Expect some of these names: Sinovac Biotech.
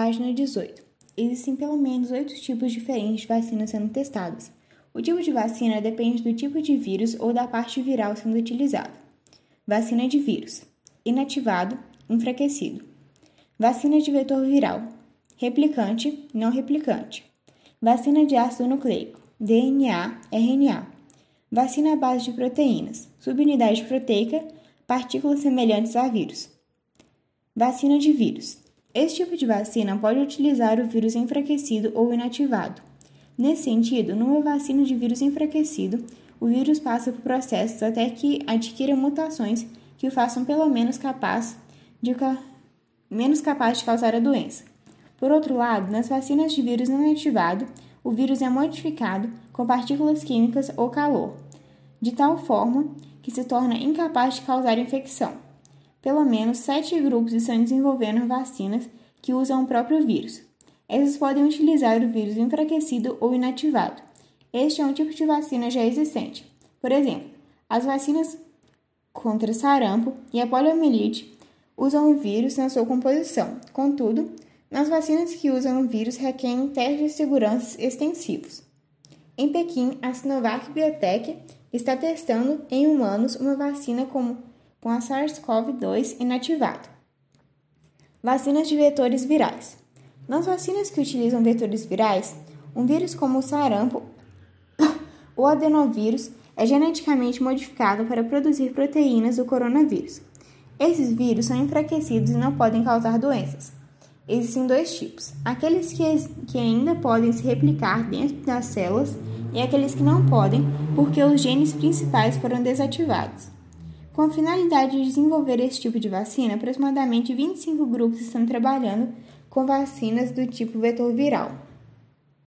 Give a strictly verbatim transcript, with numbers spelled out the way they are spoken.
Página dezoito. Existem pelo menos oito tipos diferentes de vacinas sendo testadas. O tipo de vacina depende do tipo de vírus ou da parte viral sendo utilizada. Vacina de vírus: inativado, enfraquecido. Vacina de vetor viral: replicante, não replicante. Vacina de ácido nucleico: D N A, R N A. Vacina à base de proteínas: subunidade proteica, partículas semelhantes a vírus. Vacina de vírus: esse tipo de vacina pode utilizar o vírus enfraquecido ou inativado. Nesse sentido, numa vacina de vírus enfraquecido, o vírus passa por processos até que adquira mutações que o façam pelo menos capaz de, ca... menos capaz de causar a doença. Por outro lado, nas vacinas de vírus não inativado, o vírus é modificado com partículas químicas ou calor, de tal forma que se torna incapaz de causar infecção. Pelo menos sete grupos estão desenvolvendo vacinas que usam o próprio vírus. Essas podem utilizar o vírus enfraquecido ou inativado. Este é um tipo de vacina já existente. Por exemplo, as vacinas contra sarampo e a poliomielite usam o vírus na sua composição. Contudo, nas vacinas que usam o vírus requerem testes de segurança extensivos. Em Pequim, a Sinovac Biotech está testando em humanos uma vacina com, com a SARS-CoV dois inativado. Vacinas de vetores virais. Nas vacinas que utilizam vetores virais, um vírus como o sarampo ou adenovírus é geneticamente modificado para produzir proteínas do coronavírus. Esses vírus são enfraquecidos e não podem causar doenças. Existem dois tipos: aqueles que, que ainda podem se replicar dentro das células e aqueles que não podem, porque os genes principais foram desativados. Com a finalidade de desenvolver esse tipo de vacina, aproximadamente vinte e cinco grupos estão trabalhando com vacinas do tipo vetor viral.